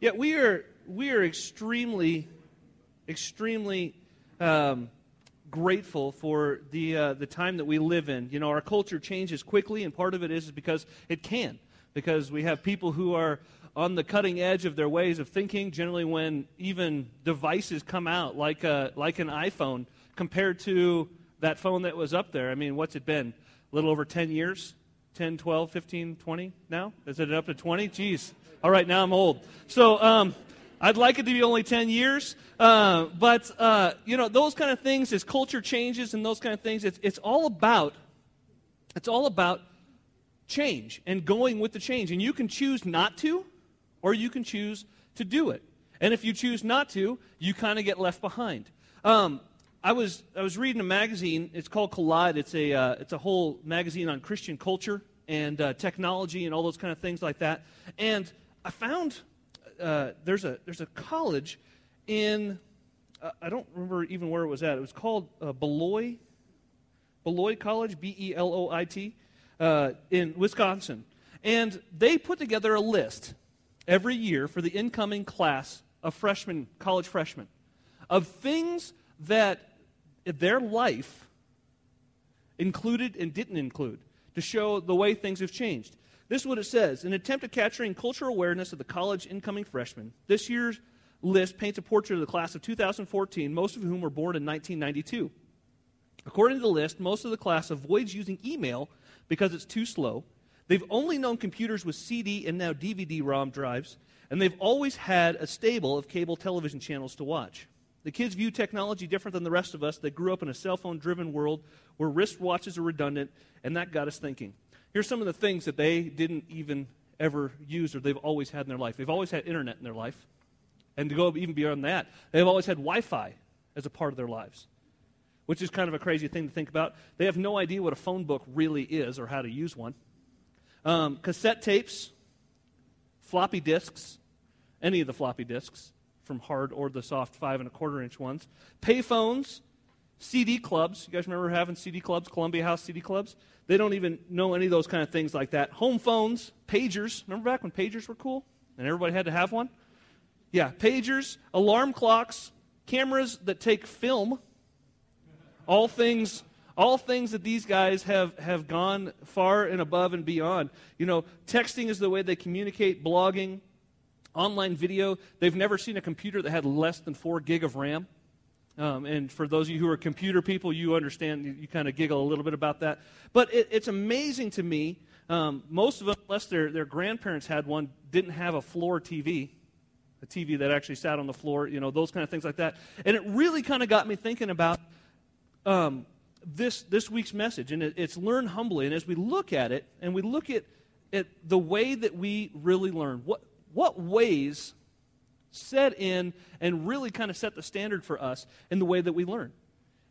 Yet we are extremely grateful for the time that we live in. You know, our culture changes quickly, and part of it is because it can. Because we have people who are on the cutting edge of their ways of thinking. Generally, when even devices come out, like an iPhone, compared to that phone that was up there, I mean, what's it been? A little over 10 years? 10, 12, 15, 20 now? Is it up to 20? Jeez. All right, now I'm old. So I'd like it to be only 10 years. But you know, those kind of things, as culture changes and those kind of things, it's all about change and going with the change. And you can choose not to, or you can choose to do it. And if you choose not to, you kind of get left behind. I was reading a magazine. It's called Collide. It's a whole magazine on Christian culture and technology and all those kind of things like that. And I found there's a college in I don't remember even where it was at. It was called Beloit College, B-E-L-O-I-T, in Wisconsin. And they put together a list every year for the incoming class of freshmen, college freshmen, of things that their life included and didn't include, to show the way things have changed. This is what it says. In an attempt at capturing cultural awareness of the college incoming freshmen, this year's list paints a portrait of the class of 2014, most of whom were born in 1992. According to the list, most of the class avoids using email because it's too slow. They've only known computers with CD and now DVD-ROM drives, and they've always had a stable of cable television channels to watch. The kids view technology different than the rest of us that grew up in a cell phone-driven world where wristwatches are redundant, and that got us thinking. Here's some of the things that they didn't even ever use or they've always had in their life. They've always had internet in their life. And to go even beyond that, they've always had Wi-Fi as a part of their lives, which is kind of a crazy thing to think about. They have no idea what a phone book really is or how to use one. Cassette tapes, floppy disks, any of the floppy disks, from hard or the soft 5 1/4-inch ones, pay phones, CD clubs. You guys remember having CD clubs, Columbia House CD clubs? They don't even know any of those kind of things like that. Home phones, pagers. Remember back when pagers were cool and everybody had to have one? Yeah, pagers, alarm clocks, cameras that take film, all things that these guys have gone far and above and beyond. You know, texting is the way they communicate, blogging, online video. They've never seen a computer that had less than 4 GB of RAM. And for those of you who are computer people, you understand, you kind of giggle a little bit about that. But it's amazing to me, most of them, unless their grandparents had one, didn't have a floor TV, a TV that actually sat on the floor, you know, those kind of things like that. And it really kind of got me thinking about this week's message. And it's learn humbly. And as we look at it, and we look at the way that we really learn, what ways set in and really kind of set the standard for us in the way that we learn?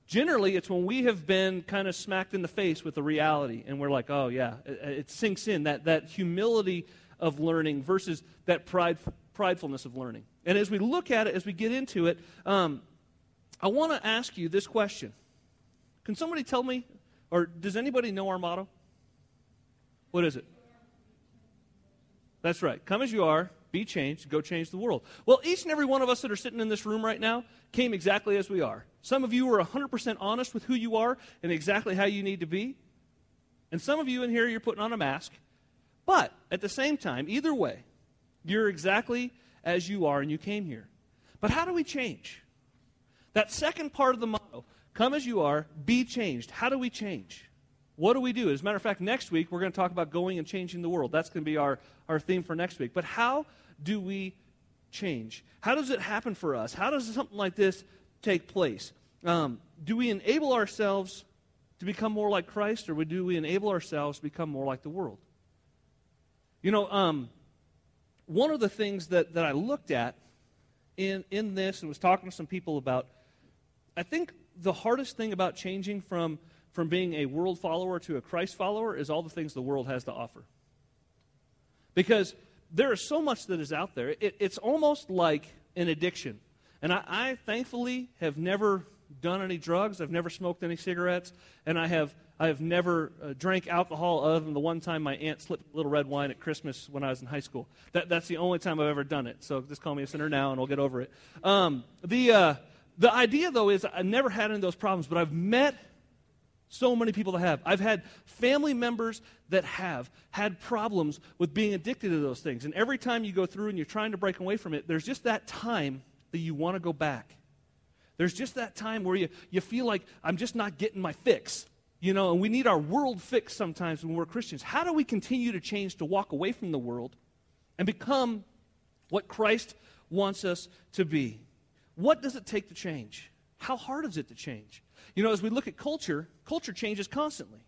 Generally, it's when we have been kind of smacked in the face with the reality, and we're like, oh, yeah, it sinks in, that humility of learning versus that pridefulness of learning. And as we look at it, as we get into it, I want to ask you this question. Can somebody tell me, or does anybody know our motto? What is it? That's right. Come as you are, be changed, go change the world. Well, each and every one of us that are sitting in this room right now came exactly as we are. Some of you are 100% honest with who you are and exactly how you need to be. And some of you in here, you're putting on a mask. But at the same time, either way, you're exactly as you are and you came here. But how do we change? That second part of the motto, come as you are, be changed. How do we change? What do we do? As a matter of fact, next week, we're going to talk about going and changing the world. That's going to be our theme for next week. But how do we change? How does it happen for us? How does something like this take place? Do we enable ourselves to become more like Christ, or do we enable ourselves to become more like the world? You know, one of the things that I looked at in this and was talking to some people about, I think the hardest thing about changing from being a world follower to a Christ follower is all the things the world has to offer. Because there is so much that is out there. It's almost like an addiction. And I thankfully have never done any drugs. I've never smoked any cigarettes. And I have I have never drank alcohol other than the one time my aunt slipped a little red wine at Christmas when I was in high school. That's the only time I've ever done it. So just call me a sinner now and I'll get over it. The idea, though, is I've never had any of those problems, but I've met so many people that have. I've had family members that have had problems with being addicted to those things. And every time you go through and you're trying to break away from it, there's just that time that you want to go back. There's just that time where you feel like, I'm just not getting my fix. You know, and we need our world fix sometimes when we're Christians. How do we continue to change to walk away from the world and become what Christ wants us to be? What does it take to change? How hard is it to change? You know, as we look at culture, culture changes constantly.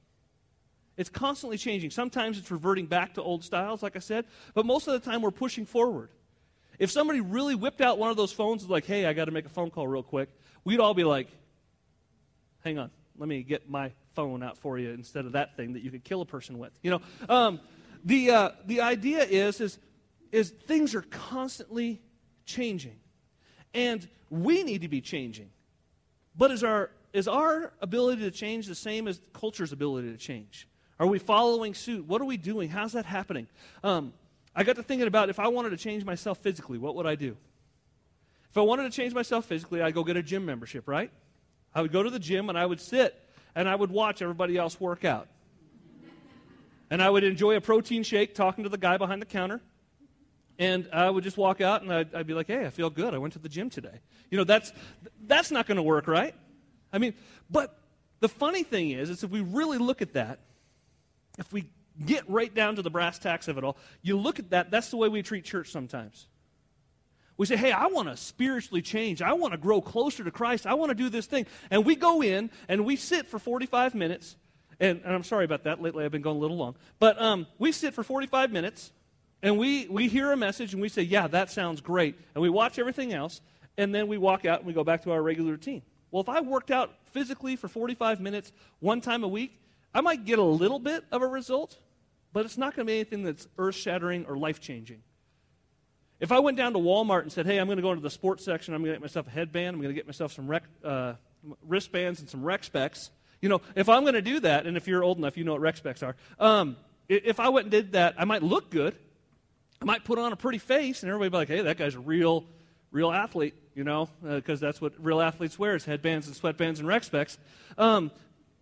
It's constantly changing. Sometimes it's reverting back to old styles, like I said, but most of the time we're pushing forward. If somebody really whipped out one of those phones and was like, hey, I got to make a phone call real quick, we'd all be like, hang on, let me get my phone out for you instead of that thing that you could kill a person with. You know, the idea is things are constantly changing, and we need to be changing. But is our ability to change the same as culture's ability to change? Are we following suit? What are we doing? How's that happening? I got to thinking about if I wanted to change myself physically, what would I do? If I wanted to change myself physically, I'd go get a gym membership, right? I would go to the gym and I would sit and I would watch everybody else work out. And I would enjoy a protein shake talking to the guy behind the counter. And I would just walk out and I'd be like, hey, I feel good. I went to the gym today. You know, that's not going to work, right? I mean, but the funny thing is if we really look at that, if we get right down to the brass tacks of it all, you look at that, that's the way we treat church sometimes. We say, hey, I want to spiritually change. I want to grow closer to Christ. I want to do this thing. And we go in and we sit for 45 minutes. And I'm sorry about that. Lately I've been going a little long. But we sit for 45 minutes and we hear a message and we say, yeah, that sounds great. And we watch everything else. And then we walk out and we go back to our regular routine. Well, if I worked out physically for 45 minutes one time a week, I might get a little bit of a result, but it's not going to be anything that's earth-shattering or life-changing. If I went down to Walmart and said, hey, I'm going to go into the sports section, I'm going to get myself a headband, I'm going to get myself some wristbands and some rec specs, you know, if I'm going to do that, and if you're old enough, you know what rec specs are, if I went and did that, I might look good, I might put on a pretty face, and everybody would be like, hey, that guy's a real athlete, you know, because that's what real athletes wear is headbands and sweatbands and rec specs.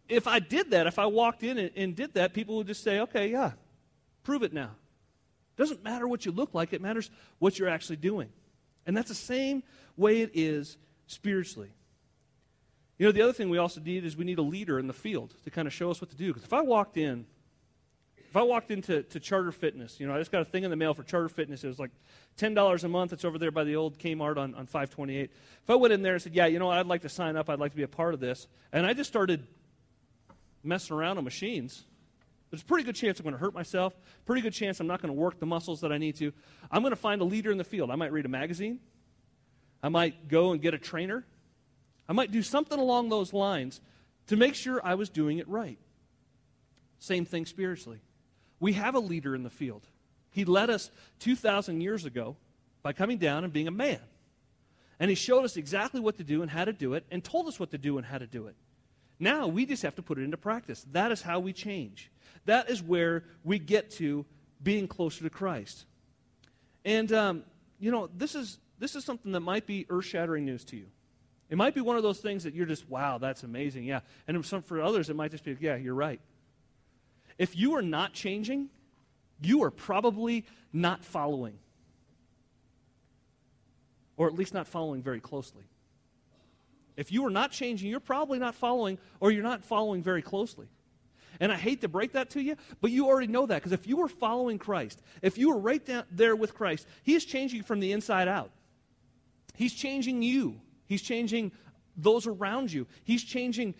If I did that, if I walked in and did that, people would just say, okay, yeah, prove it now. Doesn't matter what you look like. It matters what you're actually doing. And that's the same way it is spiritually. You know, the other thing we also need is we need a leader in the field to kind of show us what to do. Because if I walked into Charter Fitness, you know, I just got a thing in the mail for Charter Fitness. It was like $10 a month. It's over there by the old Kmart on 528. If I went in there and said, yeah, you know what, I'd like to sign up. I'd like to be a part of this. And I just started messing around on machines, there's a pretty good chance I'm going to hurt myself, pretty good chance I'm not going to work the muscles that I need to. I'm going to find a leader in the field. I might read a magazine. I might go and get a trainer. I might do something along those lines to make sure I was doing it right. Same thing spiritually. We have a leader in the field. He led us 2,000 years ago by coming down and being a man. And he showed us exactly what to do and how to do it and told us what to do and how to do it. Now we just have to put it into practice. That is how we change. That is where we get to being closer to Christ. And, you know, this is something that might be earth-shattering news to you. It might be one of those things that you're just, wow, that's amazing, yeah. And for others, it might just be, yeah, you're right. If you are not changing, you are probably not following. Or at least not following very closely. If you are not changing, you're probably not following, or you're not following very closely. And I hate to break that to you, but you already know that, because if you are following Christ, if you are right down there with Christ, he is changing you from the inside out. He's changing you. He's changing those around you. He's changing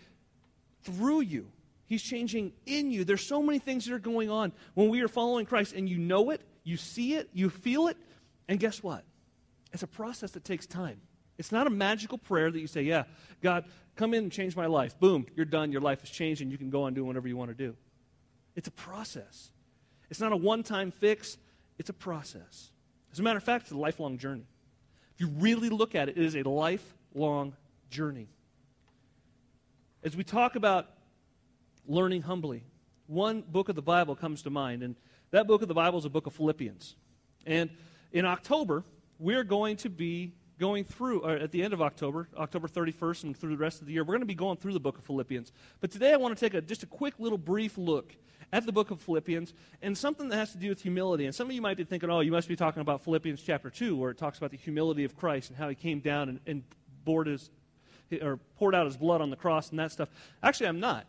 through you. He's changing in you. There's so many things that are going on when we are following Christ, and you know it, you see it, you feel it, and guess what? It's a process that takes time. It's not a magical prayer that you say, yeah, God, come in and change my life. Boom, you're done, your life is changed, and you can go on doing whatever you want to do. It's a process. It's not a one-time fix. It's a process. As a matter of fact, it's a lifelong journey. If you really look at it, it is a lifelong journey. As we talk about learning humbly. One book of the Bible comes to mind, and that book of the Bible is the book of Philippians. And in October, we're going to be going through, or at the end of October, October 31st and through the rest of the year, we're going to be going through the book of Philippians. But today I want to take just a quick little brief look at the book of Philippians and something that has to do with humility. And some of you might be thinking, oh, you must be talking about Philippians chapter 2, where it talks about the humility of Christ and how he came down and poured out his blood on the cross and that stuff. Actually, I'm not.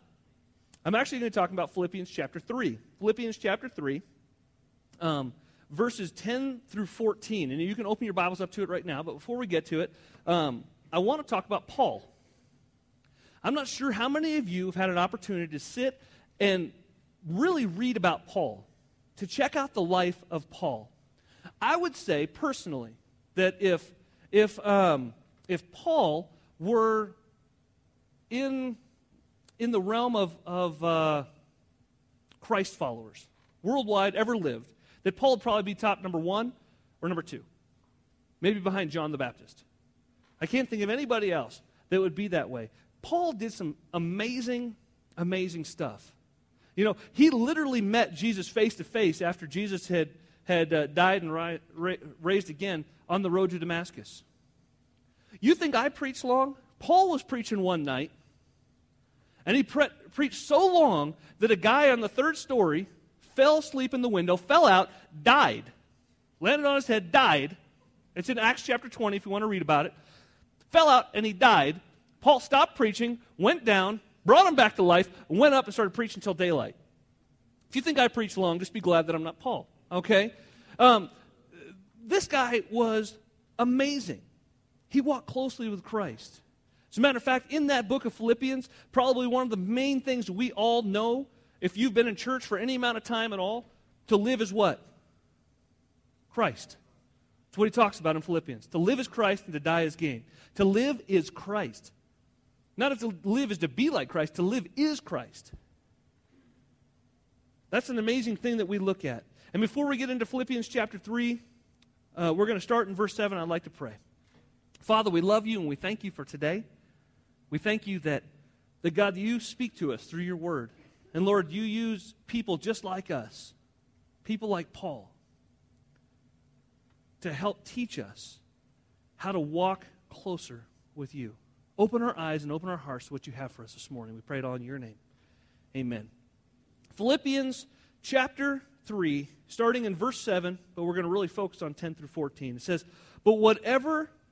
I'm actually going to talk about Philippians chapter 3. Philippians chapter 3, verses 10 through 14. And you can open your Bibles up to it right now, but before we get to it, I want to talk about Paul. I'm not sure how many of you have had an opportunity to sit and really read about Paul, to check out the life of Paul. I would say, personally, that if Paul were in the realm of Christ followers, worldwide, ever lived, that Paul would probably be top number 1 or number 2, maybe behind John the Baptist. I can't think of anybody else that would be that way. Paul did some amazing, amazing stuff. You know, he literally met Jesus face to face after Jesus had died and raised again on the road to Damascus. You think I preach long? Paul was preaching one night, and he preached so long that a guy on the third story fell asleep in the window, fell out, died, landed on his head, died. It's in Acts chapter 20 if you want to read about it. Fell out and he died. Paul stopped preaching, went down, brought him back to life, and went up and started preaching until daylight. If you think I preach long, just be glad that I'm not Paul, okay? This guy was amazing. He walked closely with Christ. As a matter of fact, in that book of Philippians, probably one of the main things we all know, if you've been in church for any amount of time at all, to live is what? Christ. That's what he talks about in Philippians. To live is Christ and to die is gain. To live is Christ. Not if to live is to be like Christ, to live is Christ. That's an amazing thing that we look at. And before we get into Philippians chapter 3, we're going to start in verse 7. I'd like to pray. Father, we love you and we thank you for today. We thank you that God, you speak to us through your word. And Lord, you use people just like us, people like Paul, to help teach us how to walk closer with you. Open our eyes and open our hearts to what you have for us this morning. We pray it all in your name. Amen. Philippians chapter 3, starting in verse 7, but we're going to really focus on 10 through 14. It says, "But whatever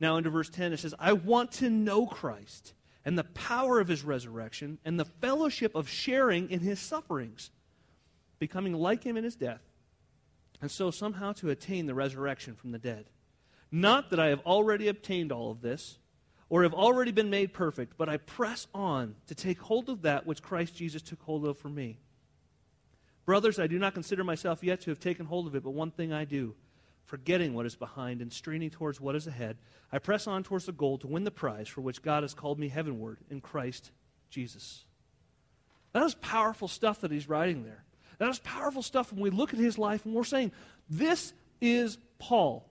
Now into verse 10, it says, "I want to know Christ and the power of his resurrection and the fellowship of sharing in his sufferings, becoming like him in his death, and so somehow to attain the resurrection from the dead. Not that I have already obtained all of this or have already been made perfect, but I press on to take hold of that which Christ Jesus took hold of for me. Brothers, I do not consider myself yet to have taken hold of it, but one thing I do, forgetting what is behind and straining towards what is ahead, I press on towards the goal to win the prize for which God has called me heavenward in Christ Jesus." That is powerful stuff that he's writing there. That is powerful stuff when we look at his life and we're saying, this is Paul,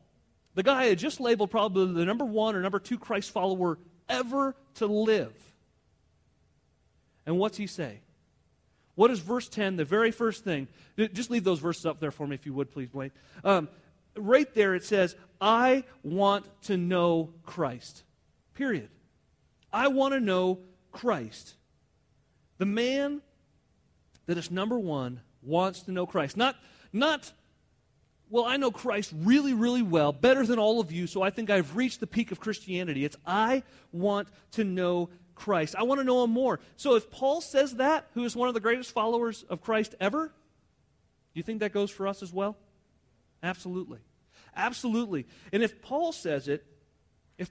the guy I just labeled probably the number 1 or number 2 Christ follower ever to live. And what's he say? What is verse 10, the very first thing? Just leave those verses up there for me if you would, please, Blaine. Right there it says, "I want to know Christ," period. I want to know Christ. The man that is number 1 wants to know Christ. Not well, I know Christ really, really well, better than all of you, so I think I've reached the peak of Christianity. It's, I want to know Christ. I want to know him more. So if Paul says that, who is one of the greatest followers of Christ ever, do you think that goes for us as well? Absolutely. Absolutely. And if Paul says it, it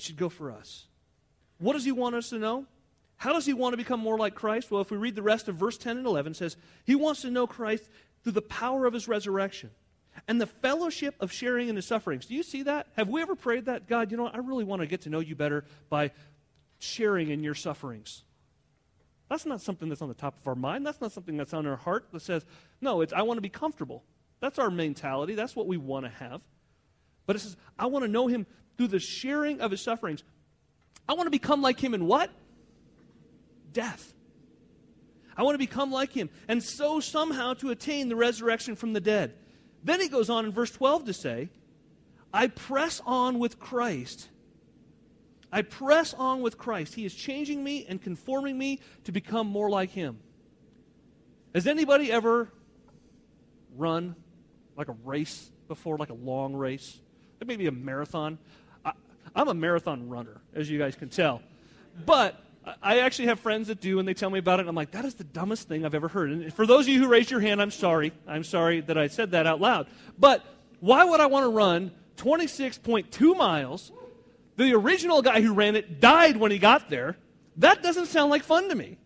should go for us. What does he want us to know? How does he want to become more like Christ? Well, if we read the rest of verse 10 and 11, it says, he wants to know Christ through the power of his resurrection and the fellowship of sharing in his sufferings. Do you see that? Have we ever prayed that? God, you know what? I really want to get to know you better by sharing in your sufferings. That's not something that's on the top of our mind. That's not something that's on our heart that says, no, it's I want to be comfortable. That's our mentality. That's what we want to have. But it says, I want to know him through the sharing of his sufferings. I want to become like him in what? Death. I want to become like him, and so somehow to attain the resurrection from the dead. Then he goes on in verse 12 to say, I press on with Christ. I press on with Christ. He is changing me and conforming me to become more like him. Has anybody ever run like a race before, like a long race? Like maybe a marathon. I'm a marathon runner, as you guys can tell. But I actually have friends that do, and they tell me about it, and I'm like, that is the dumbest thing I've ever heard. And for those of you who raised your hand, I'm sorry. I'm sorry that I said that out loud. But why would I want to run 26.2 miles? The original guy who ran it died when he got there. That doesn't sound like fun to me.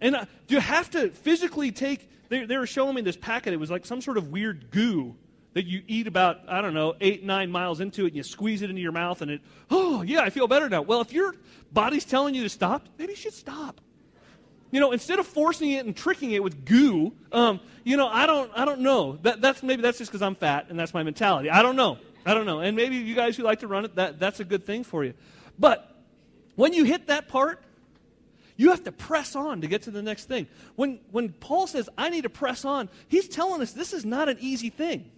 And do you have to physically take, they were showing me this packet. It was like some sort of weird goo that you eat about, I don't know, 8, 9 miles into it, and you squeeze it into your mouth, and it, oh, yeah, I feel better now. Well, if your body's telling you to stop, maybe you should stop. You know, instead of forcing it and tricking it with goo, you know, I don't know. That's just because I'm fat, and that's my mentality. I don't know. And maybe you guys who like to run it, that's a good thing for you. But when you hit that part, you have to press on to get to the next thing. When Paul says, I need to press on, he's telling us this is not an easy thing.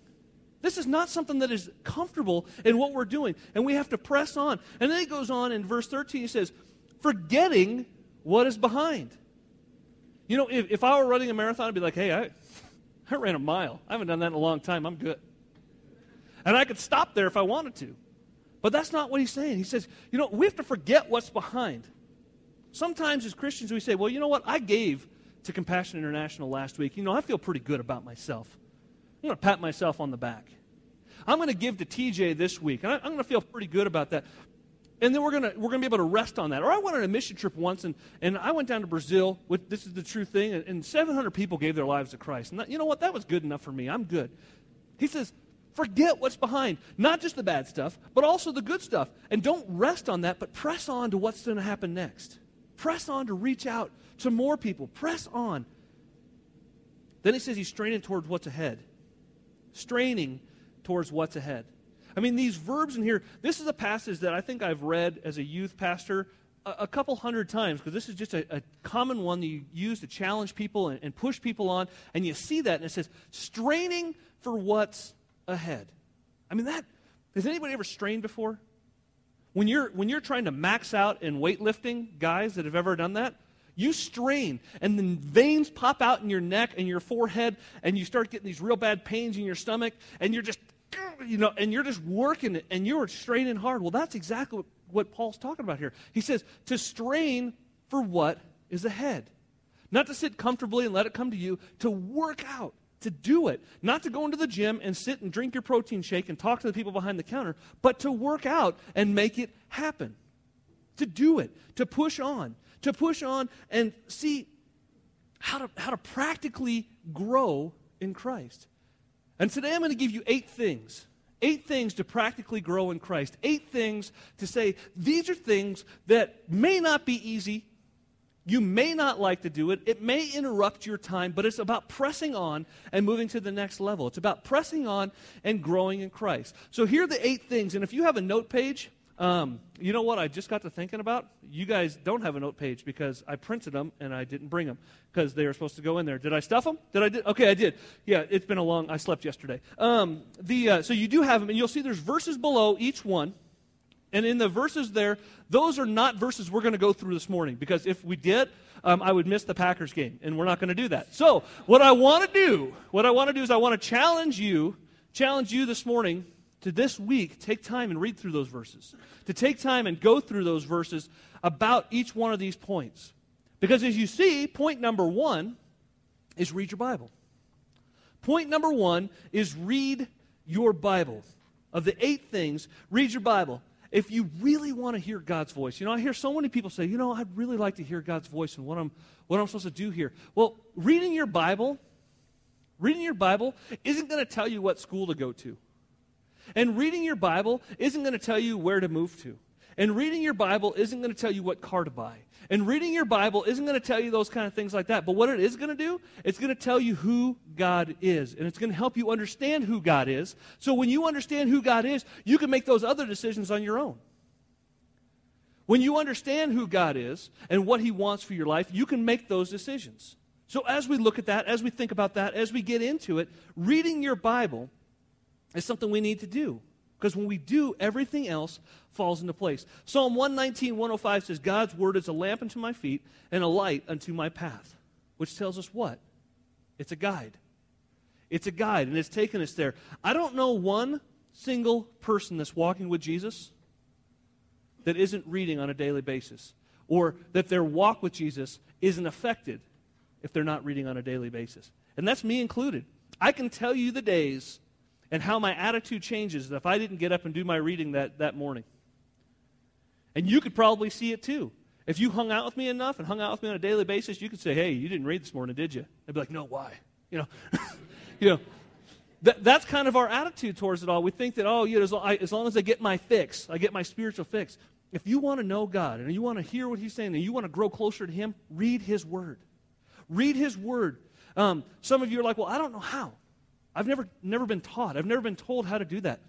This is not something that is comfortable in what we're doing, and we have to press on. And then he goes on in verse 13, he says, forgetting what is behind. You know, if I were running a marathon, I'd be like, hey, I ran a mile. I haven't done that in a long time. I'm good. And I could stop there if I wanted to. But that's not what he's saying. He says, you know, we have to forget what's behind. Sometimes as Christians we say, well, you know what? I gave to Compassion International last week. You know, I feel pretty good about myself. I'm going to pat myself on the back. I'm going to give to TJ this week, and I'm going to feel pretty good about that. And then we're going to be able to rest on that. Or I went on a mission trip once, and I went down to Brazil. This is the true thing, and 700 people gave their lives to Christ. And that, you know what? That was good enough for me. I'm good. He says, forget what's behind, not just the bad stuff, but also the good stuff. And don't rest on that, but press on to what's going to happen next. Press on to reach out to more people. Press on. Then he says he's straining towards what's ahead. Straining towards what's ahead. I mean, these verbs in here, this is a passage that I think I've read as a youth pastor a couple hundred times, because this is just a common one that you use to challenge people and push people on, and you see that, and it says, straining for what's ahead. I mean, that, has anybody ever strained before? When you're trying to max out in weightlifting, guys that have ever done that, you strain, and the veins pop out in your neck and your forehead, and you start getting these real bad pains in your stomach, and you're just, you know, and you're just working it, and you're straining hard. Well, that's exactly what Paul's talking about here. He says to strain for what is ahead. Not to sit comfortably and let it come to you, to work out, to do it. Not to go into the gym and sit and drink your protein shake and talk to the people behind the counter, but to work out and make it happen. To do it, to push on. To push on and see how to practically grow in Christ. And today I'm going to give you 8 things. 8 things to practically grow in Christ. 8 things to say, these are things that may not be easy. You may not like to do it. It may interrupt your time, but it's about pressing on and moving to the next level. It's about pressing on and growing in Christ. So here are the 8 things. And if you have a note page, you know what I just got to thinking about? You guys don't have a note page because I printed them and I didn't bring them because they were supposed to go in there. Did I stuff them? Okay, I did. Yeah, it's been a long, I slept yesterday. So you do have them, and you'll see there's verses below each one. And in the verses there, those are not verses we're going to go through this morning, because if we did, I would miss the Packers game, and we're not going to do that. So what I want to do is I want to challenge you this morning to this week, take time and read through those verses. To take time and go through those verses about each one of these points. Because as you see, point number 1 is read your Bible. Point number 1 is read your Bible. Of the 8 things, read your Bible. If you really want to hear God's voice, I hear so many people say, I'd really like to hear God's voice and what I'm supposed to do here. Well, reading your Bible isn't going to tell you what school to go to. And reading your Bible isn't going to tell you where to move to. And reading your Bible isn't going to tell you what car to buy. And reading your Bible isn't going to tell you those kind of things like that. But what it is going to do, it's going to tell you who God is. And it's going to help you understand who God is. So when you understand who God is, you can make those other decisions on your own. When you understand who God is and what He wants for your life, you can make those decisions. So as we look at that, as we think about that, as we get into it, reading your Bible is something we need to do. Because when we do, everything else falls into place. Psalm 119, 105 says, God's word is a lamp unto my feet and a light unto my path. Which tells us what? It's a guide. It's a guide, and it's taken us there. I don't know one single person that's walking with Jesus that isn't reading on a daily basis, or that their walk with Jesus isn't affected if they're not reading on a daily basis. And that's me included. I can tell you the days and how my attitude changes if I didn't get up and do my reading that morning. And you could probably see it too. If you hung out with me enough and hung out with me on a daily basis, you could say, hey, you didn't read this morning, did you? I'd be like, no, why? That's kind of our attitude towards it all. We think that, as long as I get my fix, I get my spiritual fix. If you want to know God and you want to hear what He's saying and you want to grow closer to Him, read His word. Read His word. Some of you are like, well, I don't know how. I've never been taught. I've never been told how to do that.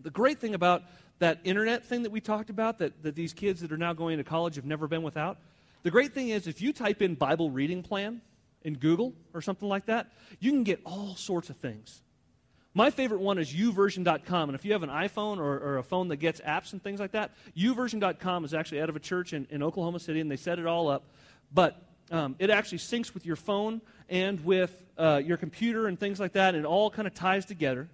The great thing about that internet thing that we talked about, that these kids that are now going to college have never been without, the great thing is if you type in Bible reading plan in Google or something like that, you can get all sorts of things. My favorite one is uversion.com, and if you have an iPhone or a phone that gets apps and things like that, uversion.com is actually out of a church in Oklahoma City, and they set it all up. But it actually syncs with your phone and with your computer and things like that, and it all kind of ties together.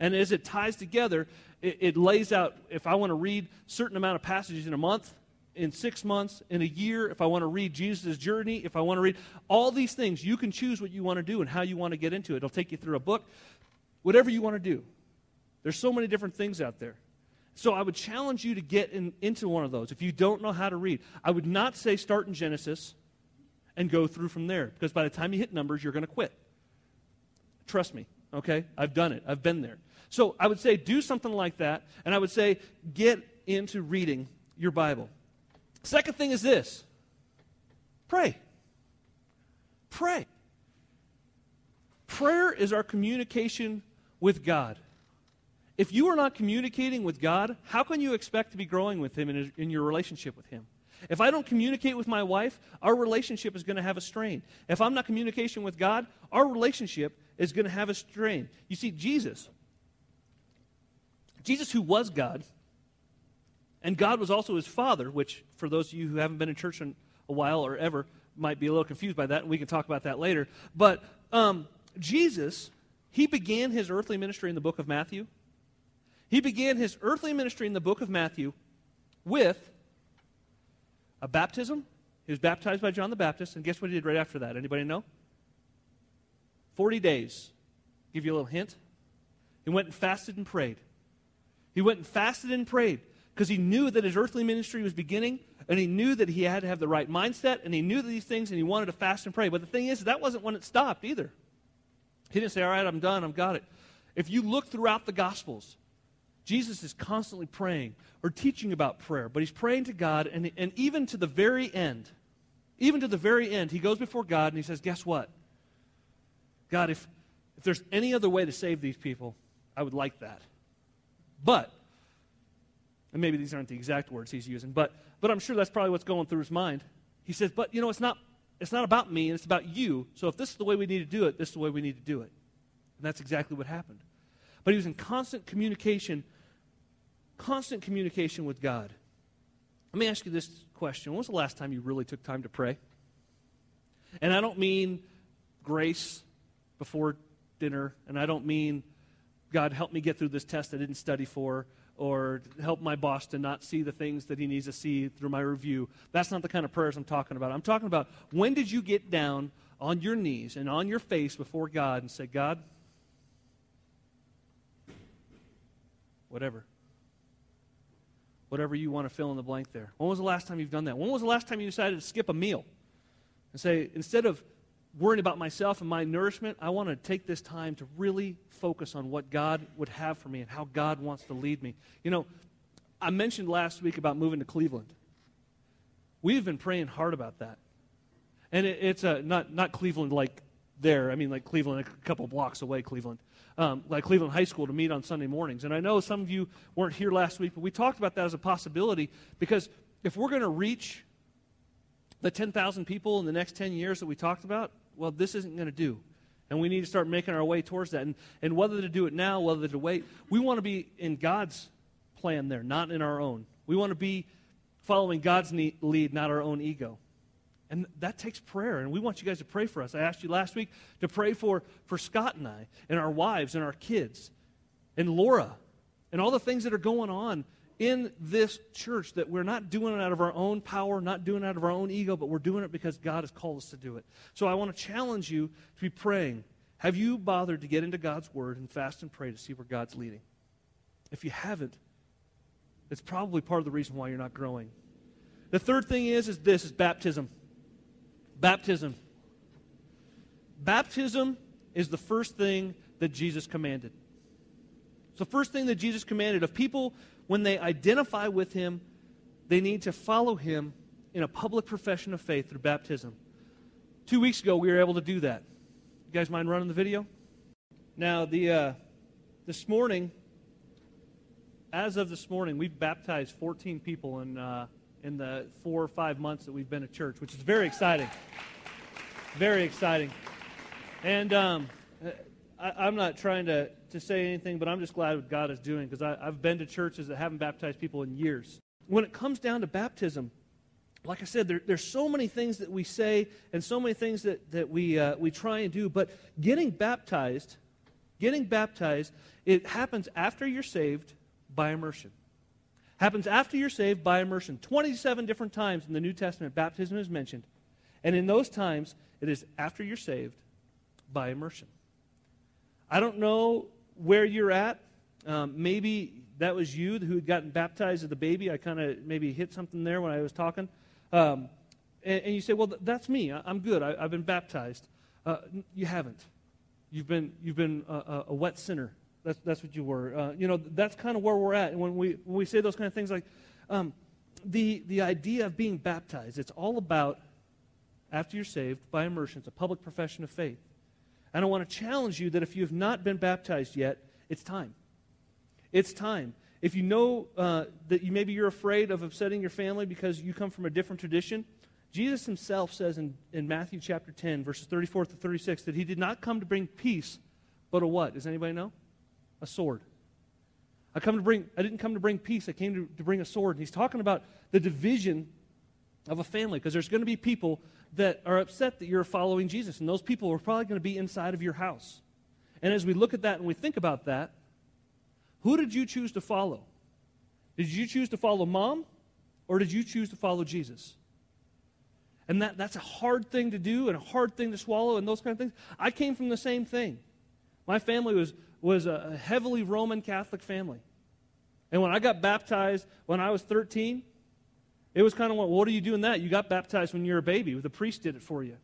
And as it ties together, it lays out, if I want to read certain amount of passages in a month, in 6 months, in a year, if I want to read Jesus' journey, if I want to read all these things, you can choose what you want to do and how you want to get into it. It'll take you through a book, whatever you want to do. There's so many different things out there. So I would challenge you to get into one of those if you don't know how to read. I would not say start in Genesis and go through from there, because by the time you hit Numbers, you're going to quit. Trust me, okay? I've done it. I've been there. So I would say do something like that, and I would say get into reading your Bible. Second thing is this. Pray. Pray. Prayer is our communication with God. If you are not communicating with God, how can you expect to be growing with Him in your relationship with Him? If I don't communicate with my wife, our relationship is going to have a strain. If I'm not communicating with God, our relationship is going to have a strain. You see, Jesus who was God, and God was also His Father, which for those of you who haven't been in church in a while or ever might be a little confused by that, and we can talk about that later. But Jesus, He began His earthly ministry in the book of Matthew. He began His earthly ministry in the book of Matthew with a baptism. He was baptized by John the Baptist, and guess what He did right after that? Anybody know? 40 days. Give you a little hint. He went and fasted and prayed. He went and fasted and prayed because He knew that His earthly ministry was beginning, and He knew that He had to have the right mindset, and He knew these things, and He wanted to fast and pray. But the thing is, that wasn't when it stopped either. He didn't say, all right, I'm done, I've got it. If you look throughout the Gospels, Jesus is constantly praying or teaching about prayer, but He's praying to God, and even to the very end, He goes before God and He says, guess what? God, if there's any other way to save these people, I would like that. But, and maybe these aren't the exact words He's using, but I'm sure that's probably what's going through His mind. He says, but it's not about me, and it's about you, so if this is the way we need to do it, this is the way we need to do it. And that's exactly what happened. But He was in constant communication with God. Let me ask you this question. When was the last time you really took time to pray? And I don't mean grace before dinner, and I don't mean, God, help me get through this test I didn't study for, or help my boss to not see the things that he needs to see through my review. That's not the kind of prayers I'm talking about. I'm talking about, when did you get down on your knees and on your face before God and say, God, whatever. whatever you want to fill in the blank there. When was the last time you've done that? When was the last time you decided to skip a meal and say, instead of worrying about myself and my nourishment, I want to take this time to really focus on what God would have for me and how God wants to lead me. You know, I mentioned last week about moving to Cleveland. We've been praying hard about that. And it's not Cleveland like there. I mean, like Cleveland, like a couple blocks away, Cleveland. Like Cleveland High School to meet on Sunday mornings. And I know some of you weren't here last week, but we talked about that as a possibility, because if we're going to reach the 10,000 people in the next 10 years that we talked about, well, this isn't going to do. And we need to start making our way towards that. And whether to do it now, whether to wait, we want to be in God's plan there, not in our own. We want to be following God's lead, not our own ego. And that takes prayer, and we want you guys to pray for us. I asked you last week to pray for Scott and I, and our wives, and our kids, and Laura, and all the things that are going on in this church that we're not doing it out of our own power, not doing it out of our own ego, but we're doing it because God has called us to do it. So I want to challenge you to be praying. Have you bothered to get into God's Word and fast and pray to see where God's leading? If you haven't, it's probably part of the reason why you're not growing. The third thing is baptism. Baptism is the first thing that Jesus commanded. It's the first thing that Jesus commanded of people. When they identify with him, they need to follow him in a public profession of faith through baptism. 2 weeks ago, we were able to do that. You guys mind running the video? Now, this morning, as of this morning, we've baptized 14 people in the 4 or 5 months that we've been at church, which is very exciting. Very exciting. And I'm not trying to say anything, but I'm just glad what God is doing, because I've been to churches that haven't baptized people in years. When it comes down to baptism, like I said, there's so many things that we say and so many things that we try and do, but getting baptized, it happens after you're saved by immersion. 27 different times in the New Testament, baptism is mentioned. And in those times, it is after you're saved by immersion. I don't know where you're at. Maybe that was you who had gotten baptized as a baby. I kind of maybe hit something there when I was talking. And you say, well, that's me. I'm good. I've been baptized. You haven't. You've been a wet sinner. That's what you were. That's kind of where we're at. And when we say those kind of things, like the idea of being baptized, it's all about after you're saved by immersion. It's a public profession of faith. And I want to challenge you that if you have not been baptized yet, it's time. It's time. If you know that maybe you're afraid of upsetting your family because you come from a different tradition, Jesus himself says in Matthew chapter 10, verses 34 to 36, that he did not come to bring peace, but a what? Does anybody know? A sword. I didn't come to bring peace. I came to bring a sword. And he's talking about the division of a family, because there's going to be people that are upset that you're following Jesus, and those people are probably going to be inside of your house. And as we look at that and we think about that, who did you choose to follow? Did you choose to follow mom, or did you choose to follow Jesus? And that's a hard thing to do and a hard thing to swallow and those kind of things. I came from the same thing. My family was a heavily Roman Catholic family. And when I got baptized when I was 13, it was kind of like, well, what are you doing that? You got baptized when you were a baby. The priest did it for you.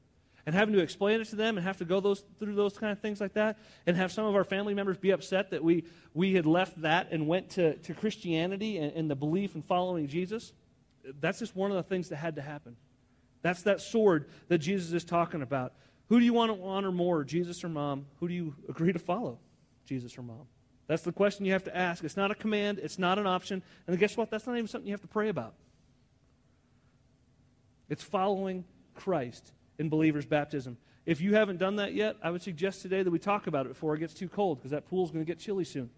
And having to explain it to them and have to go through those kind of things like that, and have some of our family members be upset that we had left that and went to Christianity and the belief in following Jesus, that's just one of the things that had to happen. That's that sword that Jesus is talking about. Who do you want to honor more, Jesus or mom? Who do you agree to follow, Jesus or mom? That's the question you have to ask. It's not a command. It's not an option. And guess what? That's not even something you have to pray about. It's following Christ in believers' baptism. If you haven't done that yet, I would suggest today that we talk about it before it gets too cold, because that pool's going to get chilly soon.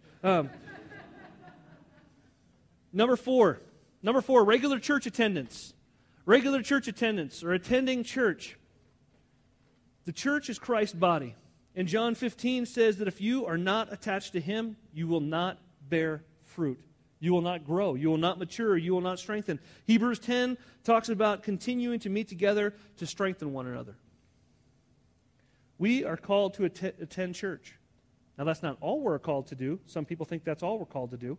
Number four, regular church attendance. Regular church attendance, or attending church. The church is Christ's body. And John 15 says that if you are not attached to him, you will not bear fruit. You will not grow. You will not mature. You will not strengthen. Hebrews 10 talks about continuing to meet together to strengthen one another. We are called to attend church. Now, that's not all we're called to do. Some people think that's all we're called to do.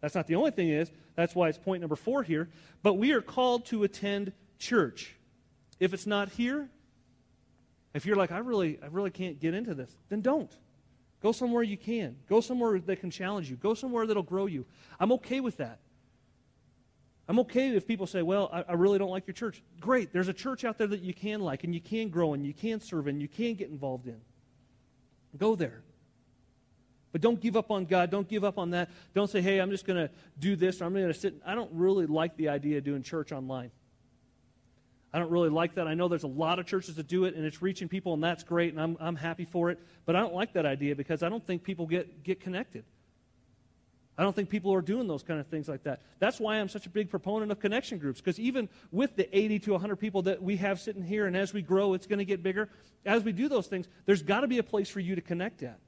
That's not the only thing it is. That's why it's point number 4 here. But we are called to attend church. If it's not here, if you're like, I really can't get into this, then don't. Go somewhere you can. Go somewhere that can challenge you. Go somewhere that'll grow you. I'm okay with that. I'm okay if people say, well, I really don't like your church. Great, there's a church out there that you can like, and you can grow, and you can serve, and you can get involved in. Go there. But don't give up on God. Don't give up on that. Don't say, hey, I'm just going to do this, or I'm going to sit. I don't really like the idea of doing church online. I don't really like that. I know there's a lot of churches that do it, and it's reaching people, and that's great, and I'm happy for it. But I don't like that idea because I don't think people get connected. I don't think people are doing those kind of things like that. That's why I'm such a big proponent of connection groups, because even with the 80 to 100 people that we have sitting here, and as we grow, it's going to get bigger. As we do those things, there's got to be a place for you to connect at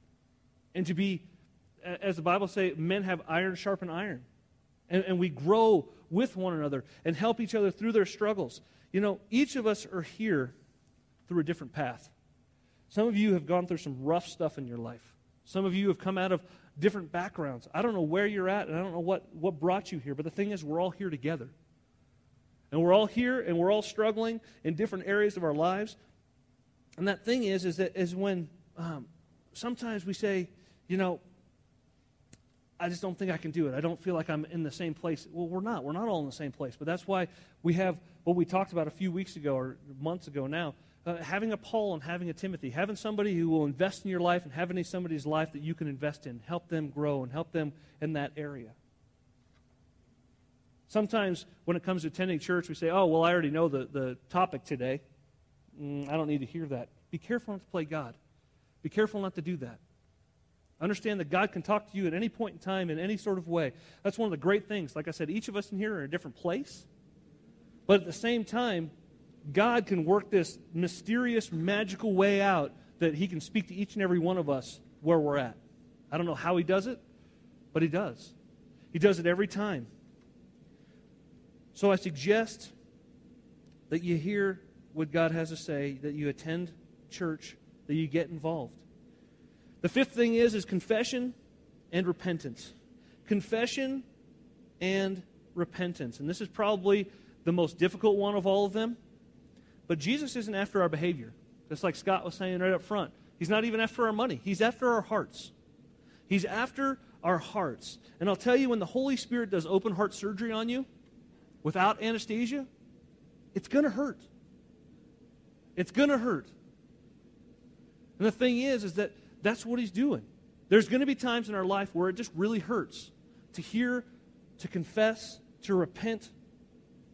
and to be, as the Bible says, men have iron sharpen iron. And we grow with one another and help each other through their struggles. You know, each of us are here through a different path. Some of you have gone through some rough stuff in your life. Some of you have come out of different backgrounds. I don't know where you're at, and I don't know what brought you here, but the thing is, we're all here together. And we're all here, and we're all struggling in different areas of our lives. And that thing is when sometimes we say, you know, I just don't think I can do it. I don't feel like I'm in the same place. Well, we're not. We're not all in the same place. But that's why we have what we talked about a few weeks ago or months ago now, having a Paul and having a Timothy, having somebody who will invest in your life and having somebody's life that you can invest in, help them grow and help them in that area. Sometimes when it comes to attending church, we say, oh, well, I already know the topic today. I don't need to hear that. Be careful not to play God. Be careful not to do that. Understand that God can talk to you at any point in time in any sort of way. That's one of the great things. Like I said, each of us in here are in a different place. But at the same time, God can work this mysterious, magical way out that he can speak to each and every one of us where we're at. I don't know how he does it, but he does. He does it every time. So I suggest that you hear what God has to say, that you attend church, that you get involved. The fifth thing is confession and repentance. Confession and repentance. And this is probably the most difficult one of all of them. But Jesus isn't after our behavior. Just like Scott was saying right up front. He's not even after our money. He's after our hearts. He's after our hearts. And I'll tell you, when the Holy Spirit does open heart surgery on you without anesthesia, it's going to hurt. It's going to hurt. And the thing is that that's what he's doing. There's going to be times in our life where it just really hurts to hear, to confess, to repent.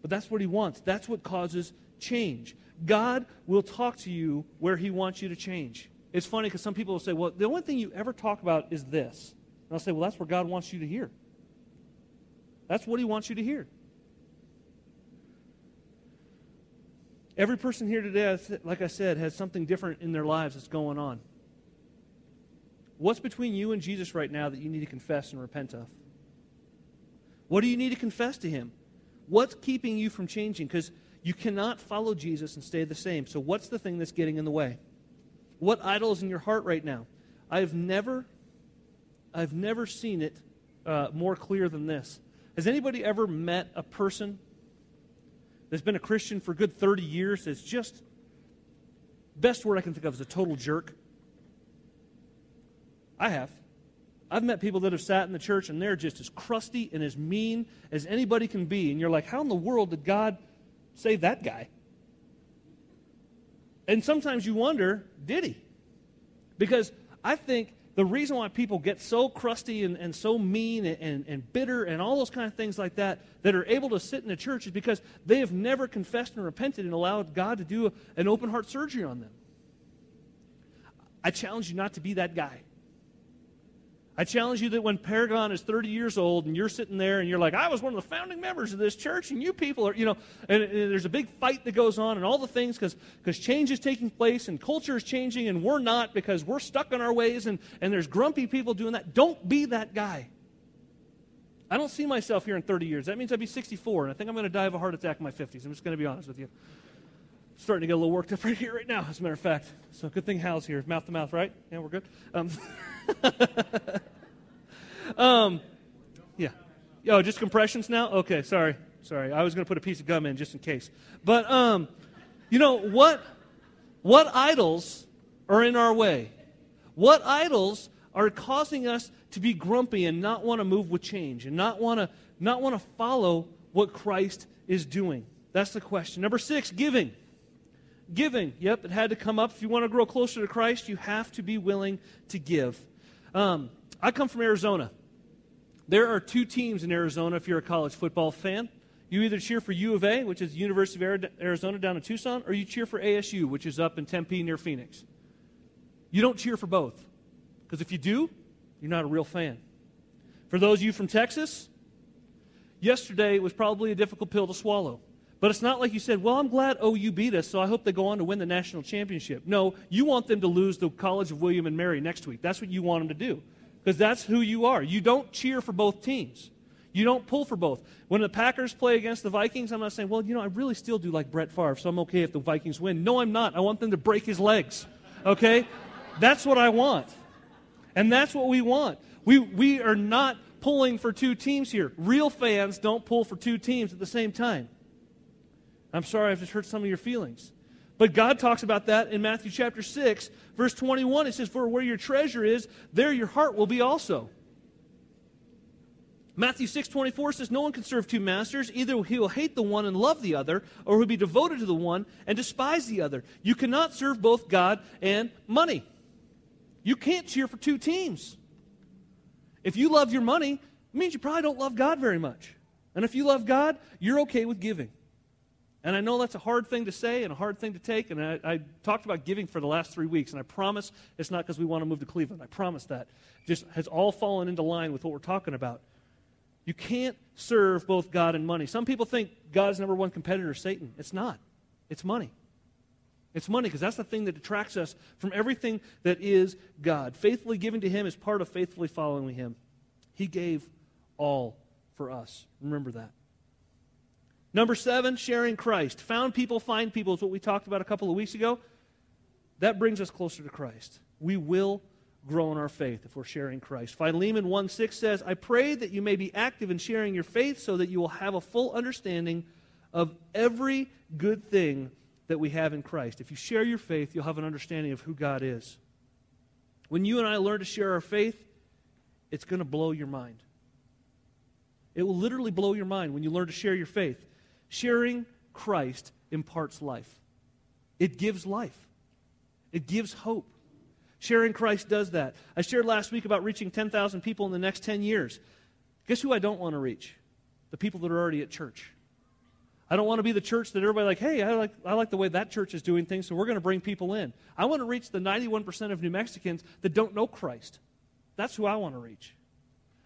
But that's what he wants. That's what causes change. God will talk to you where he wants you to change. It's funny because some people will say, well, the only thing you ever talk about is this. And I'll say, well, that's where God wants you to hear. That's what he wants you to hear. Every person here today, like I said, has something different in their lives that's going on. What's between you and Jesus right now that you need to confess and repent of? What do you need to confess to him? What's keeping you from changing? Because you cannot follow Jesus and stay the same. So what's the thing that's getting in the way? What idol is in your heart right now? I've never seen it more clear than this. Has anybody ever met a person that's been a Christian for a good 30 years that's just, best word I can think of is a total jerk? I have. I've met people that have sat in the church and they're just as crusty and as mean as anybody can be. And you're like, how in the world did God save that guy? And sometimes you wonder, did he? Because I think the reason why people get so crusty and so mean and bitter and all those kind of things like that are able to sit in the church is because they have never confessed and repented and allowed God to do an open heart surgery on them. I challenge you not to be that guy. I challenge you that when Paragon is 30 years old and you're sitting there and you're like, I was one of the founding members of this church and you people are, you know, and there's a big fight that goes on and all the things because change is taking place and culture is changing and we're not because we're stuck in our ways and there's grumpy people doing that. Don't be that guy. I don't see myself here in 30 years. That means I'd be 64 and I think I'm going to die of a heart attack in my 50s. I'm just going to be honest with you. I'm starting to get a little worked up right here, right now, as a matter of fact. So good thing Hal's here. Mouth to mouth, right? Yeah, we're good. Yeah. Oh, just compressions now? Okay, sorry. I was going to put a piece of gum in just in case. But, you know, what idols are in our way? What idols are causing us to be grumpy and not want to move with change and not want to follow what Christ is doing? That's the question. Number 6, giving. Giving. Yep, it had to come up. If you want to grow closer to Christ, you have to be willing to give. I come from Arizona. There are 2 teams in Arizona if you're a college football fan. You either cheer for U of A, which is the University of Arizona down in Tucson, or you cheer for ASU, which is up in Tempe near Phoenix. You don't cheer for both, because if you do, you're not a real fan. For those of you from Texas, yesterday was probably a difficult pill to swallow. But it's not like you said, well, I'm glad OU beat us, so I hope they go on to win the national championship. No, you want them to lose the College of William and Mary next week. That's what you want them to do, because that's who you are. You don't cheer for both teams. You don't pull for both. When the Packers play against the Vikings, I'm not saying, well, you know, I really still do like Brett Favre, so I'm okay if the Vikings win. No, I'm not. I want them to break his legs, okay? That's what I want, and that's what we want. We are not pulling for 2 teams here. Real fans don't pull for 2 teams at the same time. I'm sorry I've just hurt some of your feelings. But God talks about that in Matthew chapter 6, verse 21. It says, for where your treasure is, there your heart will be also. Matthew 6:24 says, no one can serve 2 masters. Either he will hate the one and love the other, or he'll be devoted to the one and despise the other. You cannot serve both God and money. You can't cheer for 2 teams. If you love your money, it means you probably don't love God very much. And if you love God, you're okay with giving. And I know that's a hard thing to say and a hard thing to take, and I talked about giving for the last 3 weeks, and I promise it's not because we want to move to Cleveland. I promise that. It just has all fallen into line with what we're talking about. You can't serve both God and money. Some people think God's #1 competitor is Satan. It's not. It's money. It's money because that's the thing that detracts us from everything that is God. Faithfully giving to Him is part of faithfully following Him. He gave all for us. Remember that. Number 7, sharing Christ. Found people, find people is what we talked about a couple of weeks ago. That brings us closer to Christ. We will grow in our faith if we're sharing Christ. Philemon 1:6 says, I pray that you may be active in sharing your faith so that you will have a full understanding of every good thing that we have in Christ. If you share your faith, you'll have an understanding of who God is. When you and I learn to share our faith, it's going to blow your mind. It will literally blow your mind when you learn to share your faith. Sharing Christ imparts life. It gives life. It gives hope. Sharing Christ does that. I shared last week about reaching 10,000 people in the next 10 years. Guess who I don't want to reach? The people that are already at church. I don't want to be the church that everybody like, hey, I like the way that church is doing things, so we're going to bring people in. I want to reach the 91% of New Mexicans that don't know Christ. That's who I want to reach.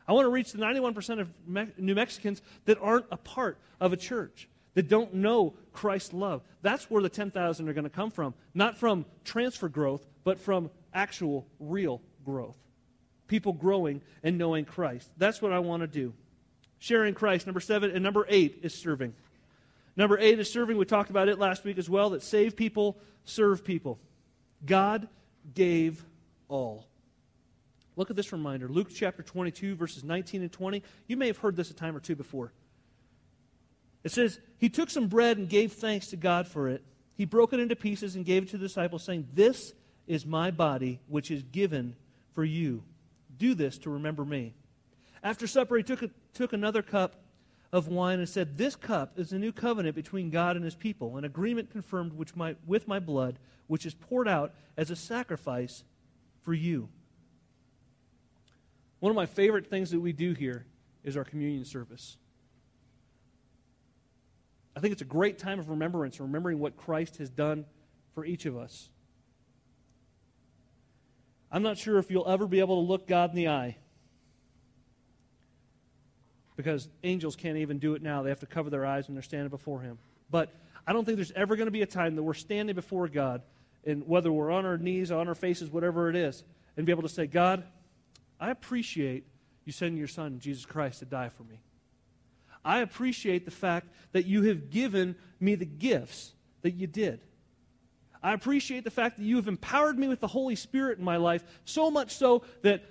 I want to reach the 91% of New Mexicans that aren't a part of a church, that don't know Christ's love. That's where the 10,000 are going to come from, not from transfer growth, but from actual, real growth. People growing and knowing Christ. That's what I want to do. Sharing Christ, number 7, and number 8 is serving. Number 8 is serving. We talked about it last week as well, that save people, serve people. God gave all. Look at this reminder. Luke chapter 22, verses 19 and 20. You may have heard this a time or 2 before. It says, he took some bread and gave thanks to God for it. He broke it into pieces and gave it to the disciples, saying, this is my body, which is given for you. Do this to remember me. After supper, he took another cup of wine and said, this cup is the new covenant between God and his people, an agreement confirmed with my blood, which is poured out as a sacrifice for you. One of my favorite things that we do here is our communion service. I think it's a great time of remembrance, remembering what Christ has done for each of us. I'm not sure if you'll ever be able to look God in the eye, because angels can't even do it now. They have to cover their eyes when they're standing before Him. But I don't think there's ever going to be a time that we're standing before God, and whether we're on our knees, on our faces, whatever it is, and be able to say, God, I appreciate you sending your Son, Jesus Christ, to die for me. I appreciate the fact that you have given me the gifts that you did. I appreciate the fact that you have empowered me with the Holy Spirit in my life, so much so that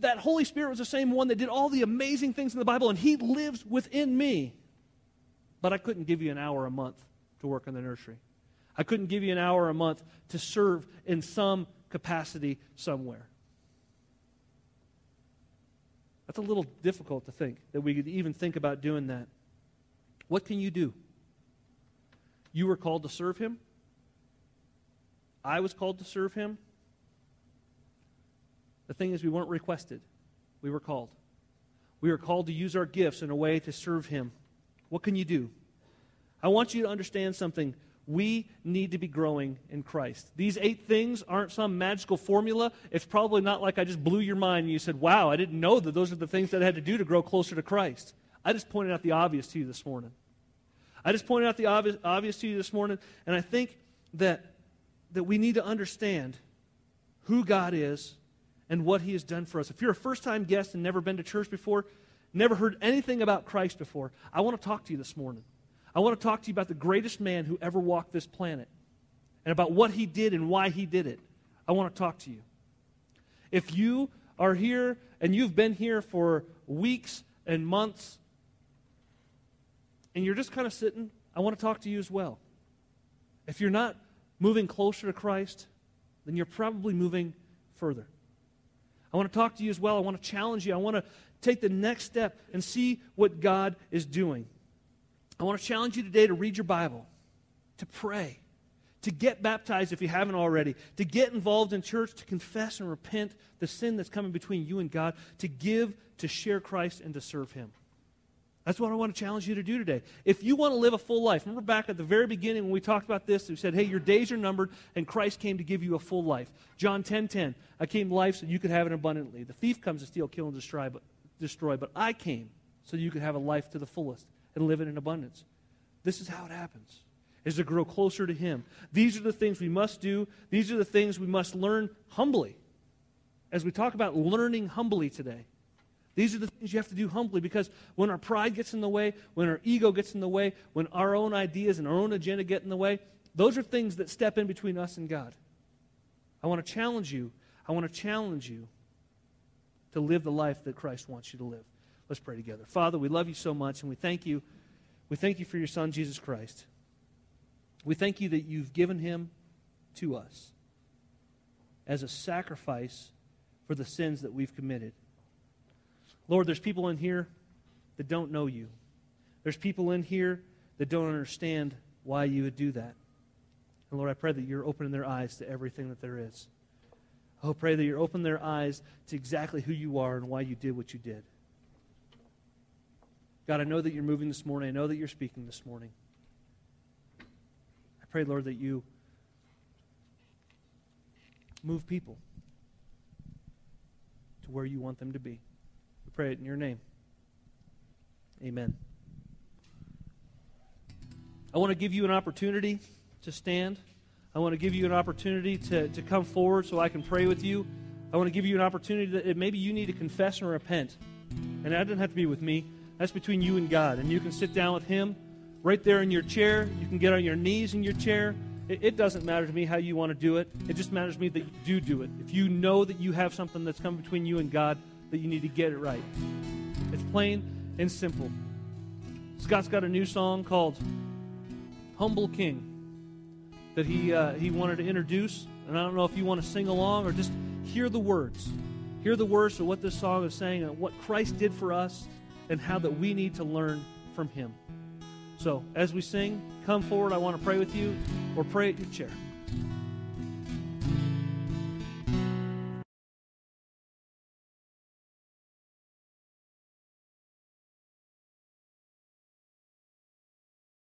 that Holy Spirit was the same one that did all the amazing things in the Bible, and he lives within me. But I couldn't give you an hour a month to work in the nursery. I couldn't give you an hour a month to serve in some capacity somewhere. That's a little difficult to think, that we could even think about doing that. What can you do? You were called to serve him. I was called to serve him. The thing is, we weren't requested. We were called. We were called to use our gifts in a way to serve him. What can you do? I want you to understand something. We need to be growing in Christ. These 8 things aren't some magical formula. It's probably not like I just blew your mind and you said, wow, I didn't know that those are the things that I had to do to grow closer to Christ. I just pointed out the obvious to you this morning. I just pointed out the obvious to you this morning, and I think that we need to understand who God is and what he has done for us. If you're a first-time guest and never been to church before, never heard anything about Christ before, I want to talk to you this morning. I want to talk to you about the greatest man who ever walked this planet and about what he did and why he did it. I want to talk to you. If you are here and you've been here for weeks and months and you're just kind of sitting, I want to talk to you as well. If you're not moving closer to Christ, then you're probably moving further. I want to talk to you as well. I want to challenge you. I want to take the next step and see what God is doing. I want to challenge you today to read your Bible, to pray, to get baptized if you haven't already, to get involved in church, to confess and repent the sin that's coming between you and God, to give, to share Christ, and to serve him. That's what I want to challenge you to do today. If you want to live a full life, remember back at the very beginning when we talked about this, we said, hey, your days are numbered, and Christ came to give you a full life. John 10:10, I came to life so you could have it abundantly. The thief comes to steal, kill, and destroy, but I came so you could have a life to the fullest and live it in abundance. This is how it happens, is to grow closer to him. These are the things we must do. These are the things we must learn humbly. As we talk about learning humbly today, these are the things you have to do humbly, because when our pride gets in the way, when our ego gets in the way, when our own ideas and our own agenda get in the way, those are things that step in between us and God. I want to challenge you. I want to challenge you to live the life that Christ wants you to live. Let's pray together. Father, we love you so much, and we thank you. We thank you for your Son, Jesus Christ. We thank you that you've given him to us as a sacrifice for the sins that we've committed. Lord, there's people in here that don't know you. There's people in here that don't understand why you would do that. And Lord, I pray that you're opening their eyes to everything that there is. I pray that you're opening their eyes to exactly who you are and why you did what you did. God, I know that you're moving this morning. I know that you're speaking this morning. I pray, Lord, that you move people to where you want them to be. We pray it in your name. Amen. I want to give you an opportunity to stand. I want to give you an opportunity to come forward so I can pray with you. I want to give you an opportunity that maybe you need to confess and repent. And that doesn't have to be with me. That's between you and God. And you can sit down with him right there in your chair. You can get on your knees in your chair. It doesn't matter to me how you want to do it. It just matters to me that you do it. If you know that you have something that's come between you and God, that you need to get it right. It's plain and simple. Scott's got a new song called Humble King that he wanted to introduce. And I don't know if you want to sing along or just hear the words. Hear the words of what this song is saying and what Christ did for us, and how that we need to learn from him. So as we sing, come forward. I want to pray with you, or pray at your chair.